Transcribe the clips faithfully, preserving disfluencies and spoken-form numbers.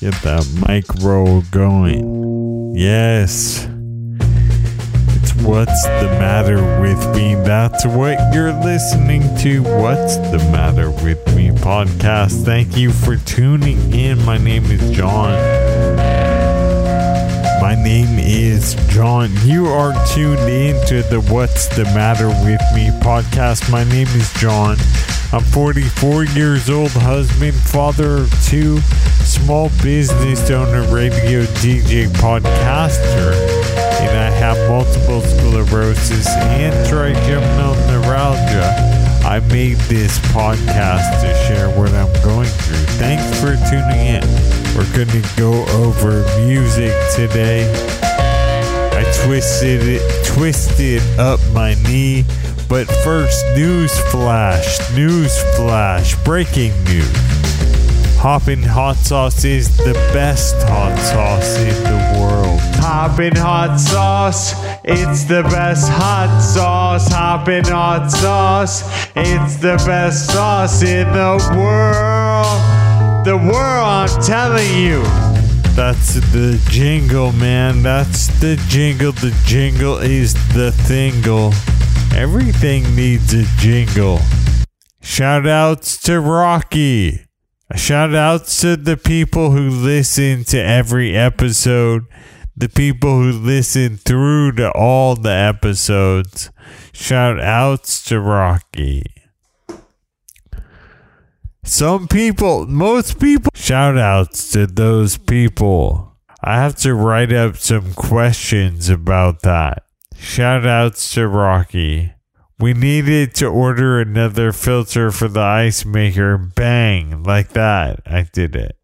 Get that mic roll going. Yes. It's What's the Matter With Me. That's what you're listening to. What's the Matter With Me podcast. Thank you for tuning in. My name is John. My name is John. You are tuned in to the What's the Matter With Me podcast. My name is John. I'm forty-four years old, husband, father of two, small business owner, radio D J, podcaster, and I have multiple sclerosis and trigeminal neuralgia. I made this podcast to share what I'm going through. Thanks for tuning in. We're going to go over music today. I twisted it, twisted up my knee. But first, news flash, news flash, breaking news. Hoppin' hot sauce is the best hot sauce in the world. Hoppin' hot sauce, it's the best hot sauce. Hoppin' hot sauce, it's the best sauce in the world. The world, I'm telling you. That's the jingle, man. That's the jingle. The jingle is the thingle. Everything needs a jingle. Shout outs to Rocky. Shout outs to the people who listen to every episode. The people who listen through to all the episodes. Shout outs to Rocky. Some people, most people. Shout outs to those people. I have to write up some questions about that. Shout outs to Rocky. We needed to order another filter for the ice maker. Bang. Like that. I did it.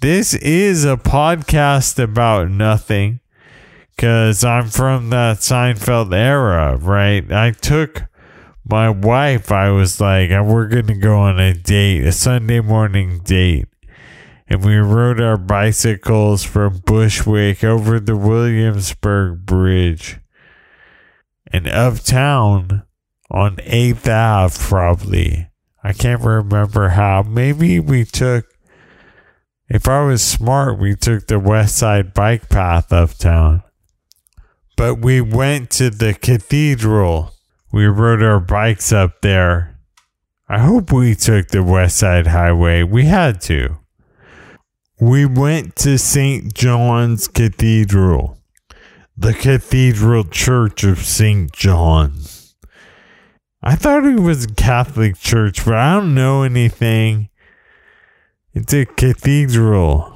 This is a podcast about nothing. Because I'm from that Seinfeld era, right? I took my wife. I was like, we're going to go on a date. A Sunday morning date. And we rode our bicycles from Bushwick over the Williamsburg Bridge. And uptown on eighth avenue, probably. I can't remember how. Maybe we took, if I was smart, we took the west side bike path uptown. But we went to the cathedral. We rode our bikes up there. I hope we took the west side highway. We had to. We went to Saint John's Cathedral. The Cathedral Church of Saint John. I thought it was a Catholic church, but I don't know anything. It's a cathedral.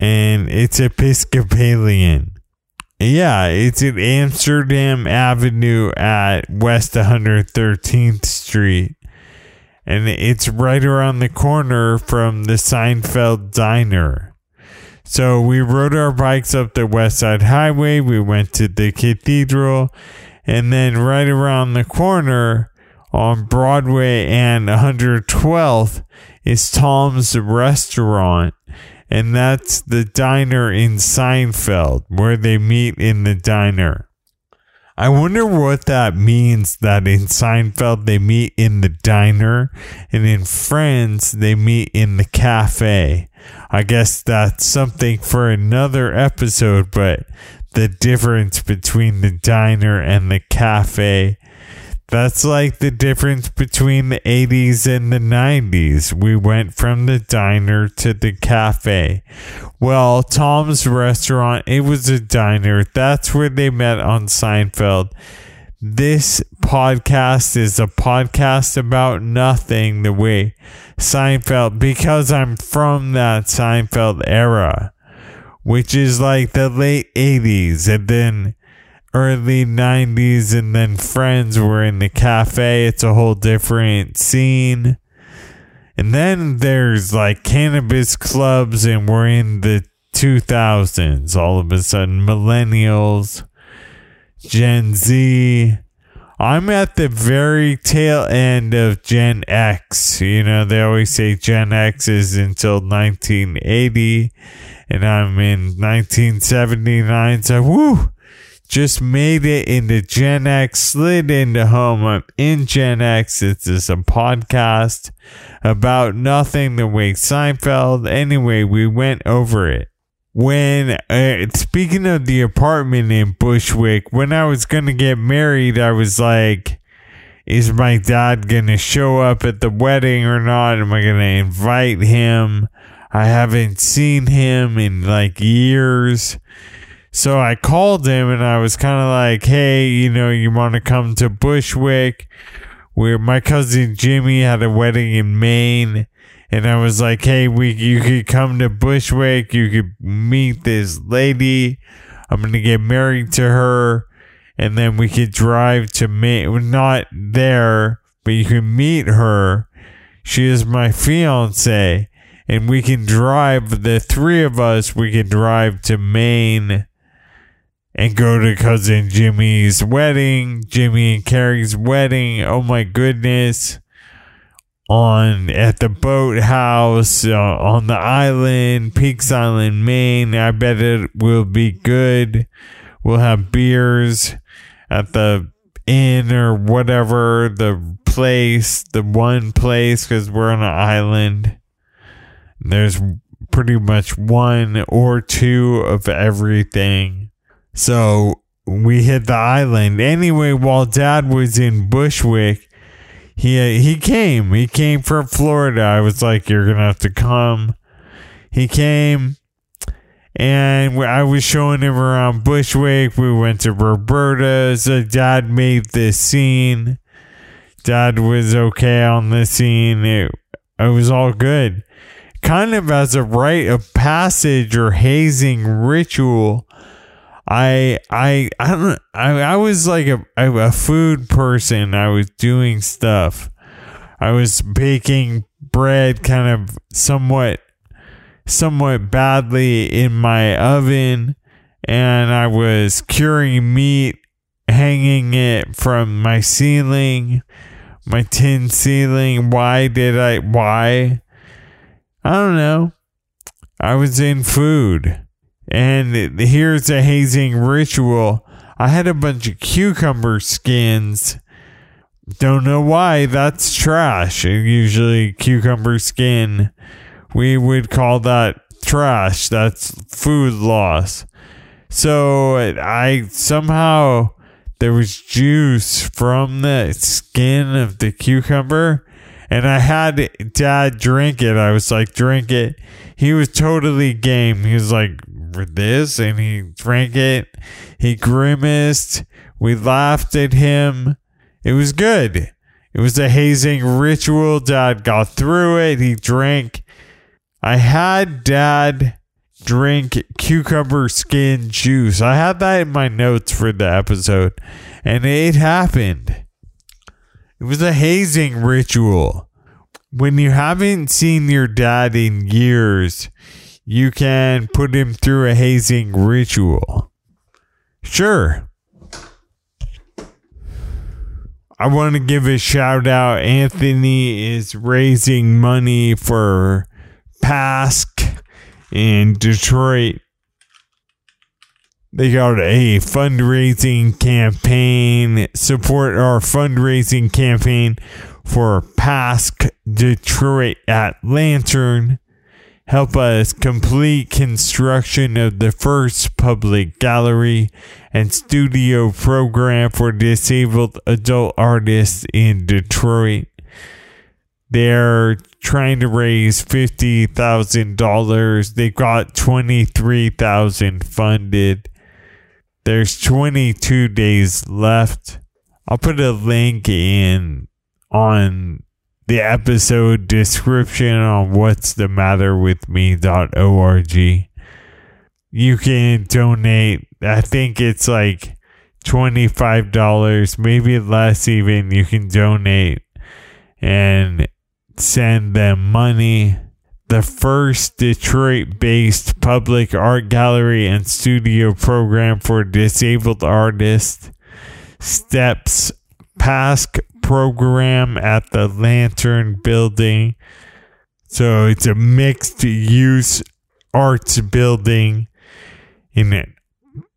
And it's Episcopalian. Yeah, it's at Amsterdam Avenue at West one hundred thirteenth Street. And it's right around the corner from the Seinfeld Diner. So we rode our bikes up the West Side Highway. We went to the cathedral. And then right around the corner on Broadway and one hundred twelfth is Tom's Restaurant. And that's the diner in Seinfeld where they meet in the diner. I wonder what that means that in Seinfeld they meet in the diner and in Friends they meet in the cafe. I guess that's something for another episode, but the difference between the diner and the cafe, that's like the difference between the eighties and the nineties. We went from the diner to the cafe. Well, Tom's Restaurant, it was a diner. That's where they met on Seinfeld. This podcast is a podcast about nothing the way Seinfeld, because I'm from that Seinfeld era, which is like the late eighties and then early nineties, and then Friends were in the cafe. It's a whole different scene. And then there's like cannabis clubs and we're in the two thousands. All of a sudden, millennials, Gen Z. I'm at the very tail end of Gen X. You know, they always say Gen X is until nineteen eighty and I'm in nineteen seventy-nine. So, woo! just made it into Gen X, slid into home. I'm in Gen X. It's just a podcast about nothing the way Seinfeld. Anyway, we went over it. When, uh, speaking of the apartment in Bushwick, when I was going to get married, I was like, is my dad going to show up at the wedding or not? Am I going to invite him? I haven't seen him in like years. So I called him and I was kind of like, hey, you know, you want to come to Bushwick? Where my cousin Jimmy had a wedding in Maine. And I was like, hey, we you could come to Bushwick. You could meet this lady. I'm going to get married to her. And then we could drive to Maine. Not there, but you can meet her. She is my fiance. And we can drive, the three of us, we can drive to Maine and go to cousin Jimmy's wedding, Jimmy and Carrie's wedding. Oh my goodness. On at the boathouse uh, on the island, Peaks Island, Maine. I bet it will be good. We'll have beers at the inn or whatever, the place, the one place, because we're on an island. There's pretty much one or two of everything. So we hit the island. Anyway, while Dad was in Bushwick, he he came. He came from Florida. I was like, you're going to have to come. He came, and I was showing him around Bushwick. We went to Roberta's. Dad made this scene. Dad was okay on the scene. It, it was all good. Kind of as a rite of passage or hazing ritual, I I I don't I I was like a a food person. I was doing stuff. I was baking bread, kind of somewhat somewhat badly in my oven, and I was curing meat, hanging it from my ceiling, my tin ceiling. Why did I? Why? I don't know. I was in food. And here's a hazing ritual. I had a bunch of cucumber skins. Don't know why. That's trash. Usually cucumber skin, we would call that trash. That's food loss. So I somehow, there was juice from the skin of the cucumber. And I had Dad drink it. I was like, drink it. He was totally game. He was like, with this? And he drank it. He grimaced. We laughed at him. It was good. It was a hazing ritual. Dad got through it. He drank. I had Dad drink cucumber skin juice. I had that in my notes for the episode. And it happened. It was a hazing ritual. When you haven't seen your dad in years, you can put him through a hazing ritual. Sure. I want to give a shout out. Anthony is raising money for P A S C in Detroit. They got a fundraising campaign. Support our fundraising campaign for P A S C Detroit at Lantern. Help us complete construction of the first public gallery and studio program for disabled adult artists in Detroit. They're trying to raise fifty thousand dollars. They got twenty-three thousand dollars funded. There's twenty-two days left. I'll put a link in on the episode description on what's the matter with me dot org. You can donate. I think it's like twenty-five dollars, maybe less even. You can donate and send them money. The first Detroit-based public art gallery and studio program for disabled artists. Steps P A S C program at the Lantern Building. So it's a mixed-use arts building in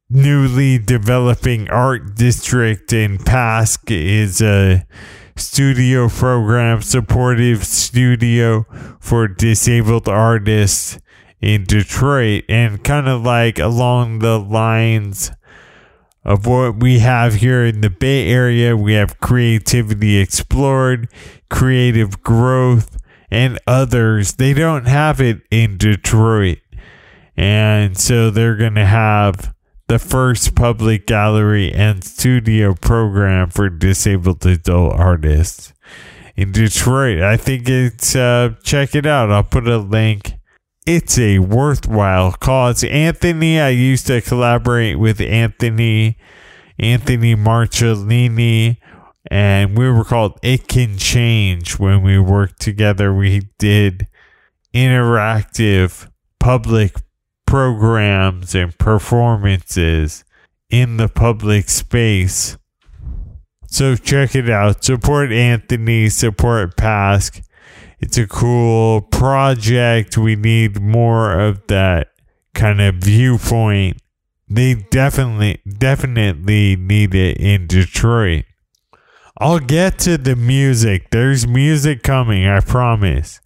newly developing art district in P A S C is a studio program, supportive studio for disabled artists in Detroit, and kind of like along the lines of what we have here in the Bay Area. We have Creativity Explored, Creative Growth, and others. They don't have it in Detroit. And so they're going to have the first public gallery and studio program for disabled adult artists in Detroit. I think it's, uh, check it out. I'll put a link. It's a worthwhile cause. Anthony, I used to collaborate with Anthony, Anthony Marcellini, and we were called It Can Change. When we worked together, we did interactive public programs and performances in the public space. So check it out. Support Anthony, support P A S C. It's a cool project. We need more of that kind of viewpoint. They definitely, definitely need it in Detroit. I'll get to the music. There's music coming, I promise.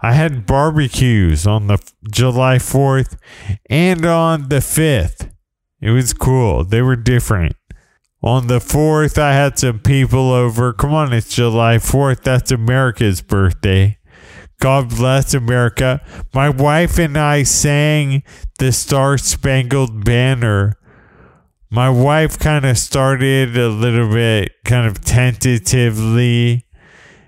I had barbecues on the July fourth and on the fifth. It was cool. They were different. On the fourth, I had some people over. Come on, it's July fourth. That's America's birthday. God bless America. My wife and I sang the Star Spangled Banner. My wife kind of started a little bit kind of tentatively.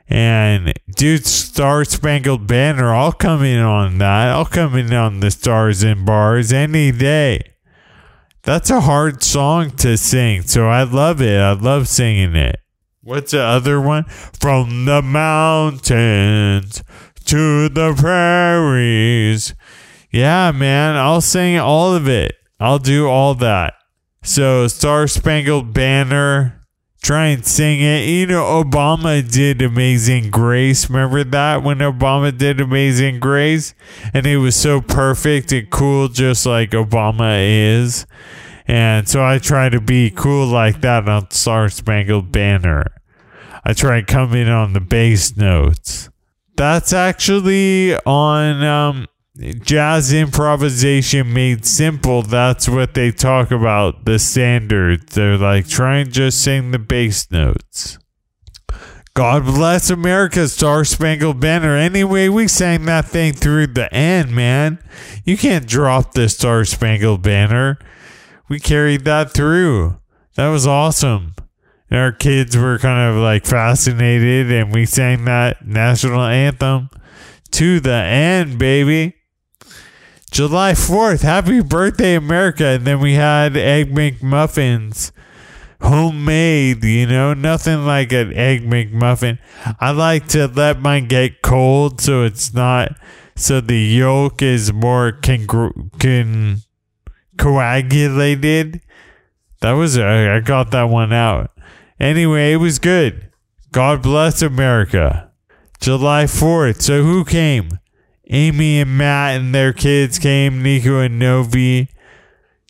And dude, Star Spangled Banner, I'll come in on that. I'll come in on the stars and bars any day. That's a hard song to sing, so I love it. I love singing it. What's the other one? From the mountains to the prairies. Yeah, man, I'll sing all of it. I'll do all that. So, Star Spangled Banner, try and sing it. You know, Obama did Amazing Grace. Remember that when Obama did Amazing Grace? And it was so perfect and cool, just like Obama is. And so I try to be cool like that on Star Spangled Banner. I try and come in on the bass notes. That's actually on um, Jazz Improvisation Made Simple. That's what they talk about, the standards. They're like, try and just sing the bass notes. God bless America, Star Spangled Banner. Anyway, we sang that thing through the end, man. You can't drop the Star Spangled Banner. We carried that through. That was awesome. And our kids were kind of like fascinated, and we sang that national anthem to the end, baby. July fourth, happy birthday, America. And then we had Egg McMuffins, homemade, you know, nothing like an Egg McMuffin. I like to let mine get cold so it's not, so the yolk is more congr- can coagulated. That was, I got that one out. Anyway, it was good. God bless America. July fourth. So who came? Amy and Matt and their kids came. Nico and Novi.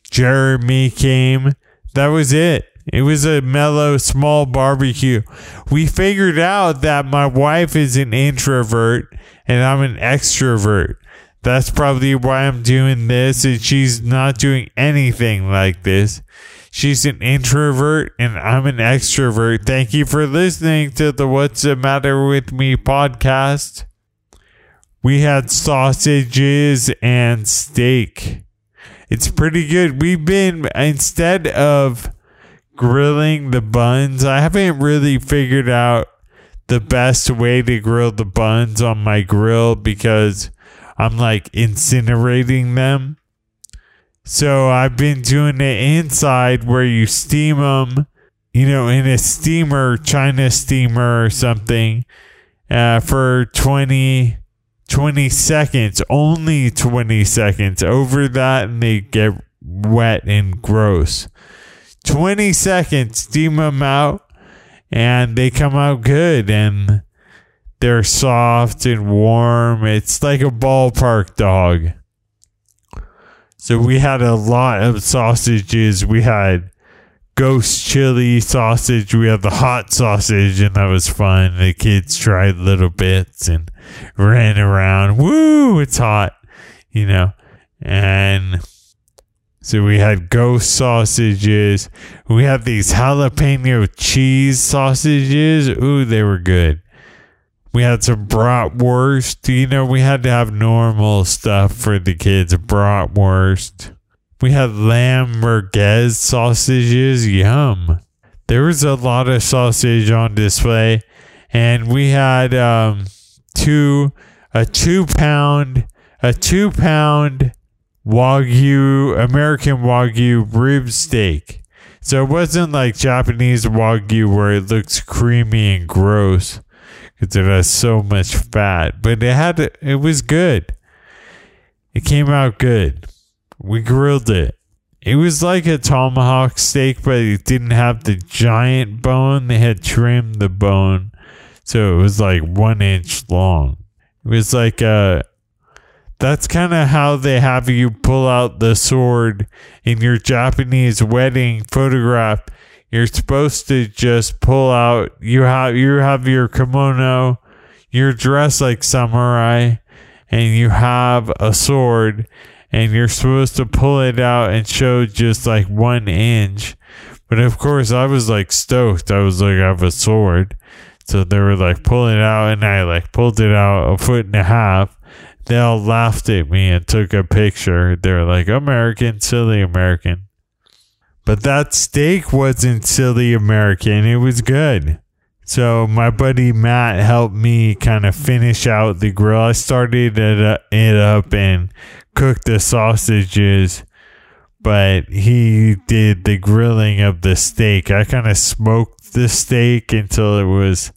Jeremy came. That was it. It was a mellow, small barbecue. We figured out that my wife is an introvert and I'm an extrovert. That's probably why I'm doing this, and she's not doing anything like this. She's an introvert and I'm an extrovert. Thank you for listening to the What's the Matter with Me podcast. We had sausages and steak. It's pretty good. We've been, instead of grilling the buns, I haven't really figured out the best way to grill the buns on my grill because I'm like incinerating them. So I've been doing it inside where you steam them, you know, in a steamer, China steamer or something, uh, for twenty, twenty seconds, only twenty seconds. Over that and they get wet and gross. twenty seconds, steam them out and they come out good and they're soft and warm. It's like a ballpark dog. So we had a lot of sausages. We had ghost chili sausage. We had the hot sausage, and that was fun. The kids tried little bits and ran around. Woo, it's hot, you know. And so we had ghost sausages. We had these jalapeno cheese sausages. Ooh, they were good. We had some bratwurst. You know, we had to have normal stuff for the kids. Bratwurst. We had lamb merguez sausages. Yum. There was a lot of sausage on display. And we had um, two, a two pound, a two pound Wagyu, American Wagyu rib steak. So it wasn't like Japanese Wagyu where it looks creamy and gross, because it has so much fat, but it had to, it was good. It came out good. We grilled it. It was like a tomahawk steak, but it didn't have the giant bone. They had trimmed the bone, so it was like one inch long. It was like a, that's kind of how they have you pull out the sword in your Japanese wedding photograph. You're supposed to just pull out. You have you have your kimono. You're dressed like samurai, and you have a sword, and you're supposed to pull it out and show just like one inch. But of course, I was like stoked. I was like, I have a sword, so they were like pull it out, and I like pulled it out a foot and a half. They all laughed at me and took a picture. They were like, American, silly American. But that steak wasn't silly American. It was good. So my buddy Matt helped me kind of finish out the grill. I started it up and cooked the sausages, but he did the grilling of the steak. I kind of smoked the steak until it was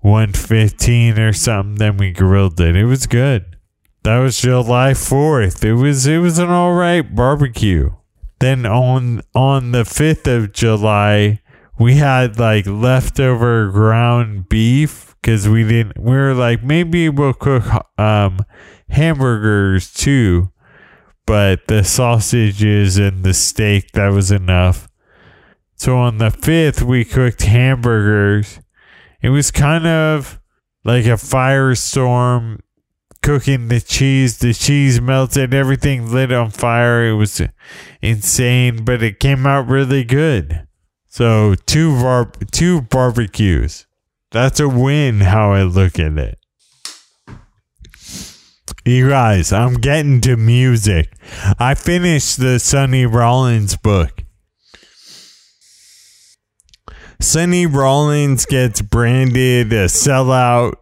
one fifteen or something. Then we grilled it. It was good. That was July fourth. It was it was an all right barbecue. Then on on the fifth of July, we had like leftover ground beef because we didn't. We were like, maybe we'll cook um, hamburgers too, but the sausages and the steak, that was enough. So on the fifth, we cooked hamburgers. It was kind of like a firestorm. Cooking the cheese, the cheese melted, everything lit on fire. It was insane, but it came out really good. So two bar- two barbecues. That's a win, how I look at it. You guys, I'm getting to music. I finished the Sonny Rollins book. Sonny Rollins gets branded a sellout.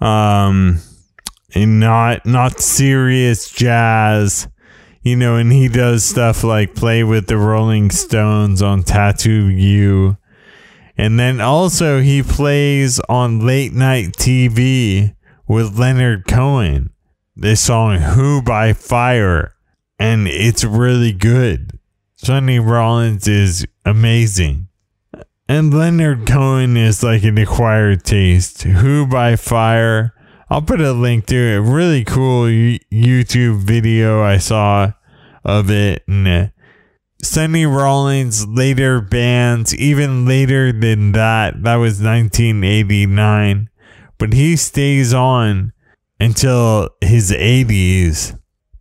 Um... And not not serious jazz, you know, and he does stuff like play with the Rolling Stones on Tattoo You. And then also he plays on late night T V with Leonard Cohen, this song Who By Fire. And it's really good. Sonny Rollins is amazing. And Leonard Cohen is like an acquired taste. Who By Fire. I'll put a link to it. Really cool YouTube video I saw of it. And Sonny Rollins' later bands, even later than that, that was nineteen eighty-nine. But he stays on until his eighties.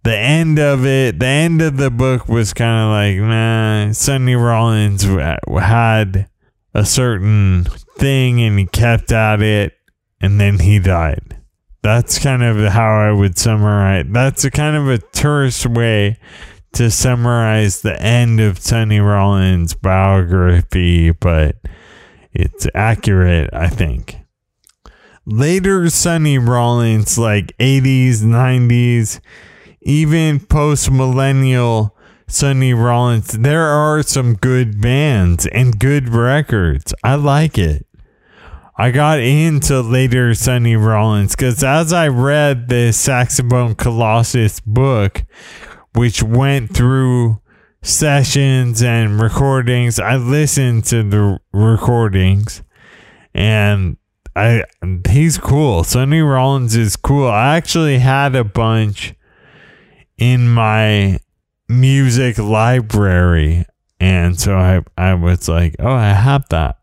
The end of it, the end of the book was kind of like, nah, Sonny Rollins had a certain thing and he kept at it and then he died. That's kind of how I would summarize. That's a kind of a terse way to summarize the end of Sonny Rollins' biography, but it's accurate, I think. Later Sonny Rollins, like eighties, nineties, even post-millennial Sonny Rollins, there are some good bands and good records. I like it. I got into later Sonny Rollins because as I read the Saxophone Colossus book, which went through sessions and recordings, I listened to the recordings and I he's cool. Sonny Rollins is cool. I actually had a bunch in my music library. And so I, I was like, oh, I have that.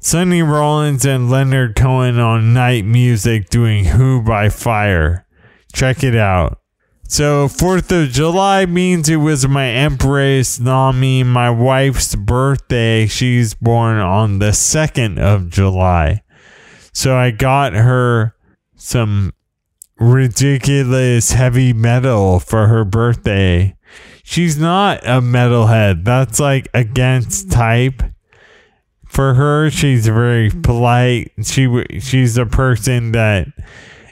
Sonny Rollins and Leonard Cohen on Night Music doing Who By Fire. Check it out. So fourth of July means it was my Empress Nami, my wife's birthday. She's born on the second of July. So I got her some ridiculous heavy metal for her birthday. She's not a metalhead. That's like against type. For her, she's very polite. She she's a person that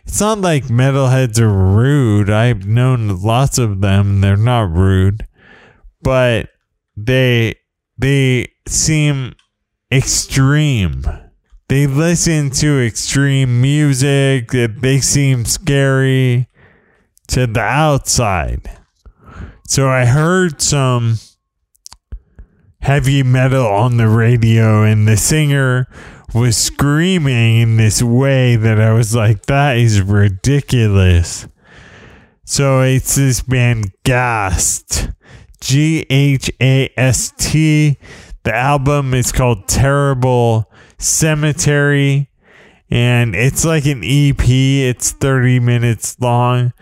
it's not like metalheads are rude. I've known lots of them. They're not rude, but they they seem extreme. They listen to extreme music. They seem scary to the outside. So I heard some heavy metal on the radio, and the singer was screaming in this way that I was like, that is ridiculous. So it's this band Ghast, G H A S T. The album is called Terrible Cemetery, and it's like an E P. It's thirty minutes long.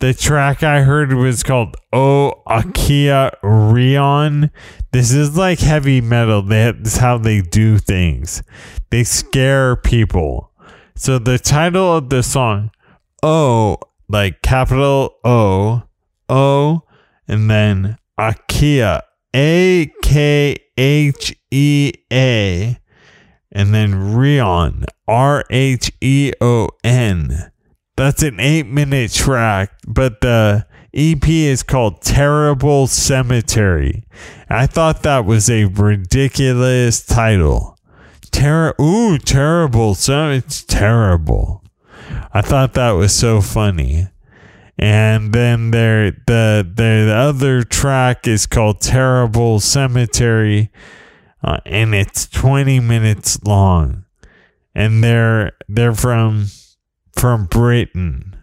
The track I heard was called O, Akhea, Rheon. This is like heavy metal. That's how they do things. They scare people. So the title of the song, O, like capital O, O, and then Akhea, A K H E A, and then Rheon, R H E O N. That's an eight-minute track, but the E P is called Terrible Cemetery. I thought that was a ridiculous title. Ter- Ooh, Terrible Cemetery. It's terrible. I thought that was so funny. And then there, the, the, the other track is called Terrible Cemetery, uh, and it's twenty minutes long. And they're they're from... from Britain.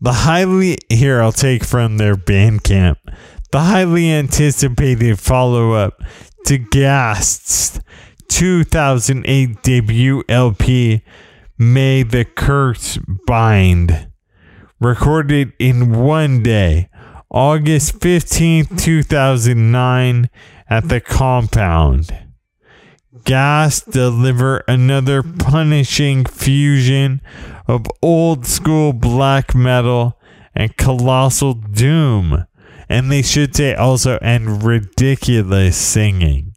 The highly here I'll take from their Bandcamp. The highly anticipated follow-up to Ghast's two thousand eight debut L P May the Curse Bind, recorded in one day, August fifteenth, two thousand nine at the Compound. Ghast deliver another punishing fusion of old school black metal and colossal doom. And they should say also, and ridiculous singing.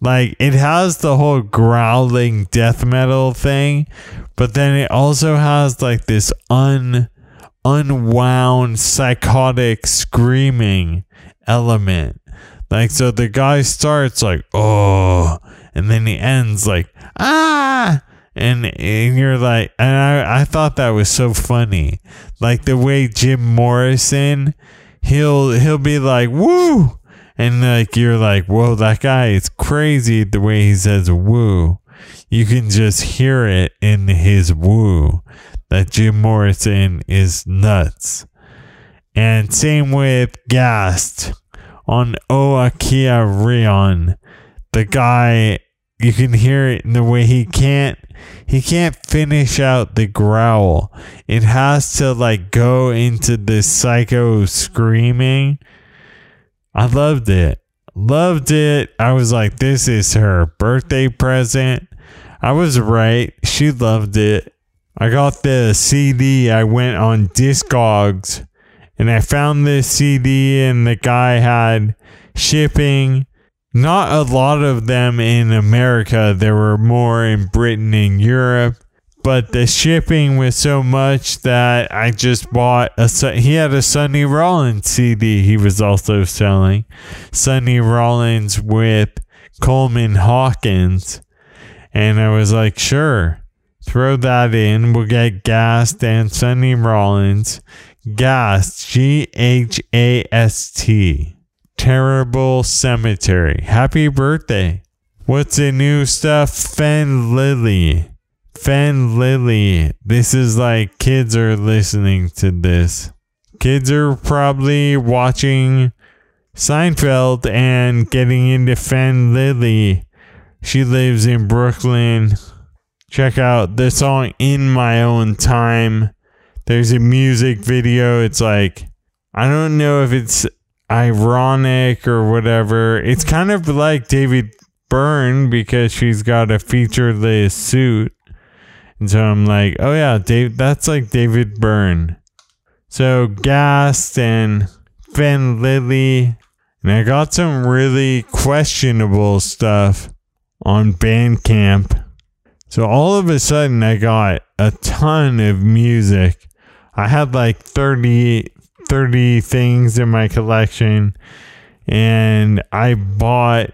Like, it has the whole growling death metal thing, but then it also has like this un unwound psychotic screaming element. Like, so the guy starts like, oh, and then he ends like, ah, and, and you're like, and I, I thought that was so funny. Like the way Jim Morrison, he'll, he'll be like, woo. And like, you're like, whoa, that guy is crazy. The way he says woo, you can just hear it in his woo that Jim Morrison is nuts. And same with Ghast. On O Akhea Rheon, the guy, you can hear it in the way he can't, he can't finish out the growl. It has to like go into this psycho screaming. I loved it. Loved it. I was like, this is her birthday present. I was right. She loved it. I got the C D. I went on Discogs. And I found this C D, and the guy had shipping. Not a lot of them in America. There were more in Britain and Europe. But the shipping was so much that I just bought a... He had a Sonny Rollins C D he was also selling. Sonny Rollins with Coleman Hawkins. And I was like, sure. Throw that in. We'll get Ghast and Sonny Rollins. Ghast, G H A S T, Terrible Cemetery. Happy birthday. What's the new stuff? Finn Lily. Finn Lily. This is like kids are listening to this. Kids are probably watching Seinfeld and getting into Finn Lily. She lives in Brooklyn. Check out the song In My Own Time. There's a music video. It's like, I don't know if it's ironic or whatever. It's kind of like David Byrne because she's got a featureless suit. And so I'm like, oh yeah, Dave, that's like David Byrne. So Ghast and Finn Lily. And I got some really questionable stuff on Bandcamp. So all of a sudden I got a ton of music. I had like thirty, thirty things in my collection. And I bought...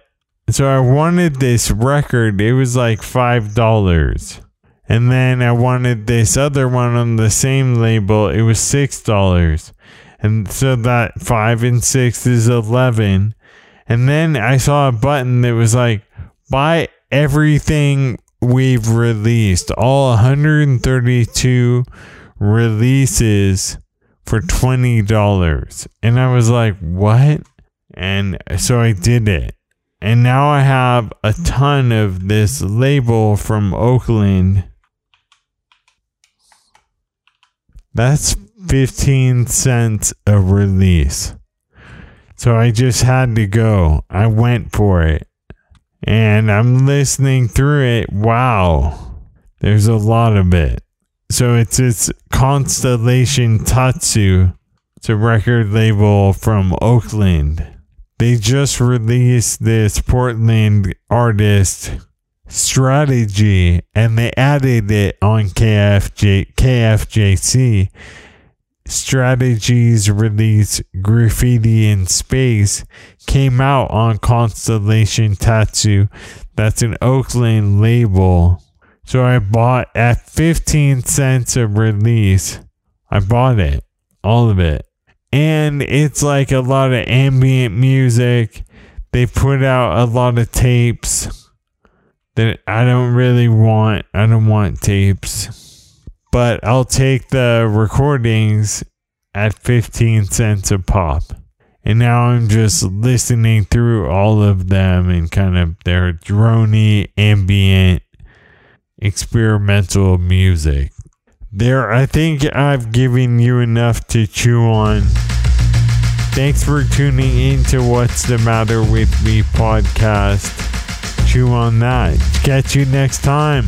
So I wanted this record. It was like five dollars. And then I wanted this other one on the same label. It was six dollars. And so that five and six is eleven. And then I saw a button that was like, buy everything we've released. All one hundred thirty-two releases for twenty dollars. And I was like, what? And so I did it. And now I have a ton of this label from Oakland. That's fifteen cents a release. So I just had to go. I went for it. And I'm listening through it. Wow. There's a lot of it. So it's it's Constellation Tatsu. It's a record label from Oakland. They just released this Portland artist Strategy and they added it on K F J, K F J C. Strategy's release Graffiti in Space came out on Constellation Tatsu. That's an Oakland label. So I bought at fifteen cents a release. I bought it. All of it. And it's like a lot of ambient music. They put out a lot of tapes that I don't really want. I don't want tapes. But I'll take the recordings at fifteen cents a pop. And now I'm just listening through all of them and kind of their droney, ambient, experimental music. There, I think I've given you enough to chew on. Thanks for tuning in to What's the Matter with Me podcast. Chew on that. Catch you next time.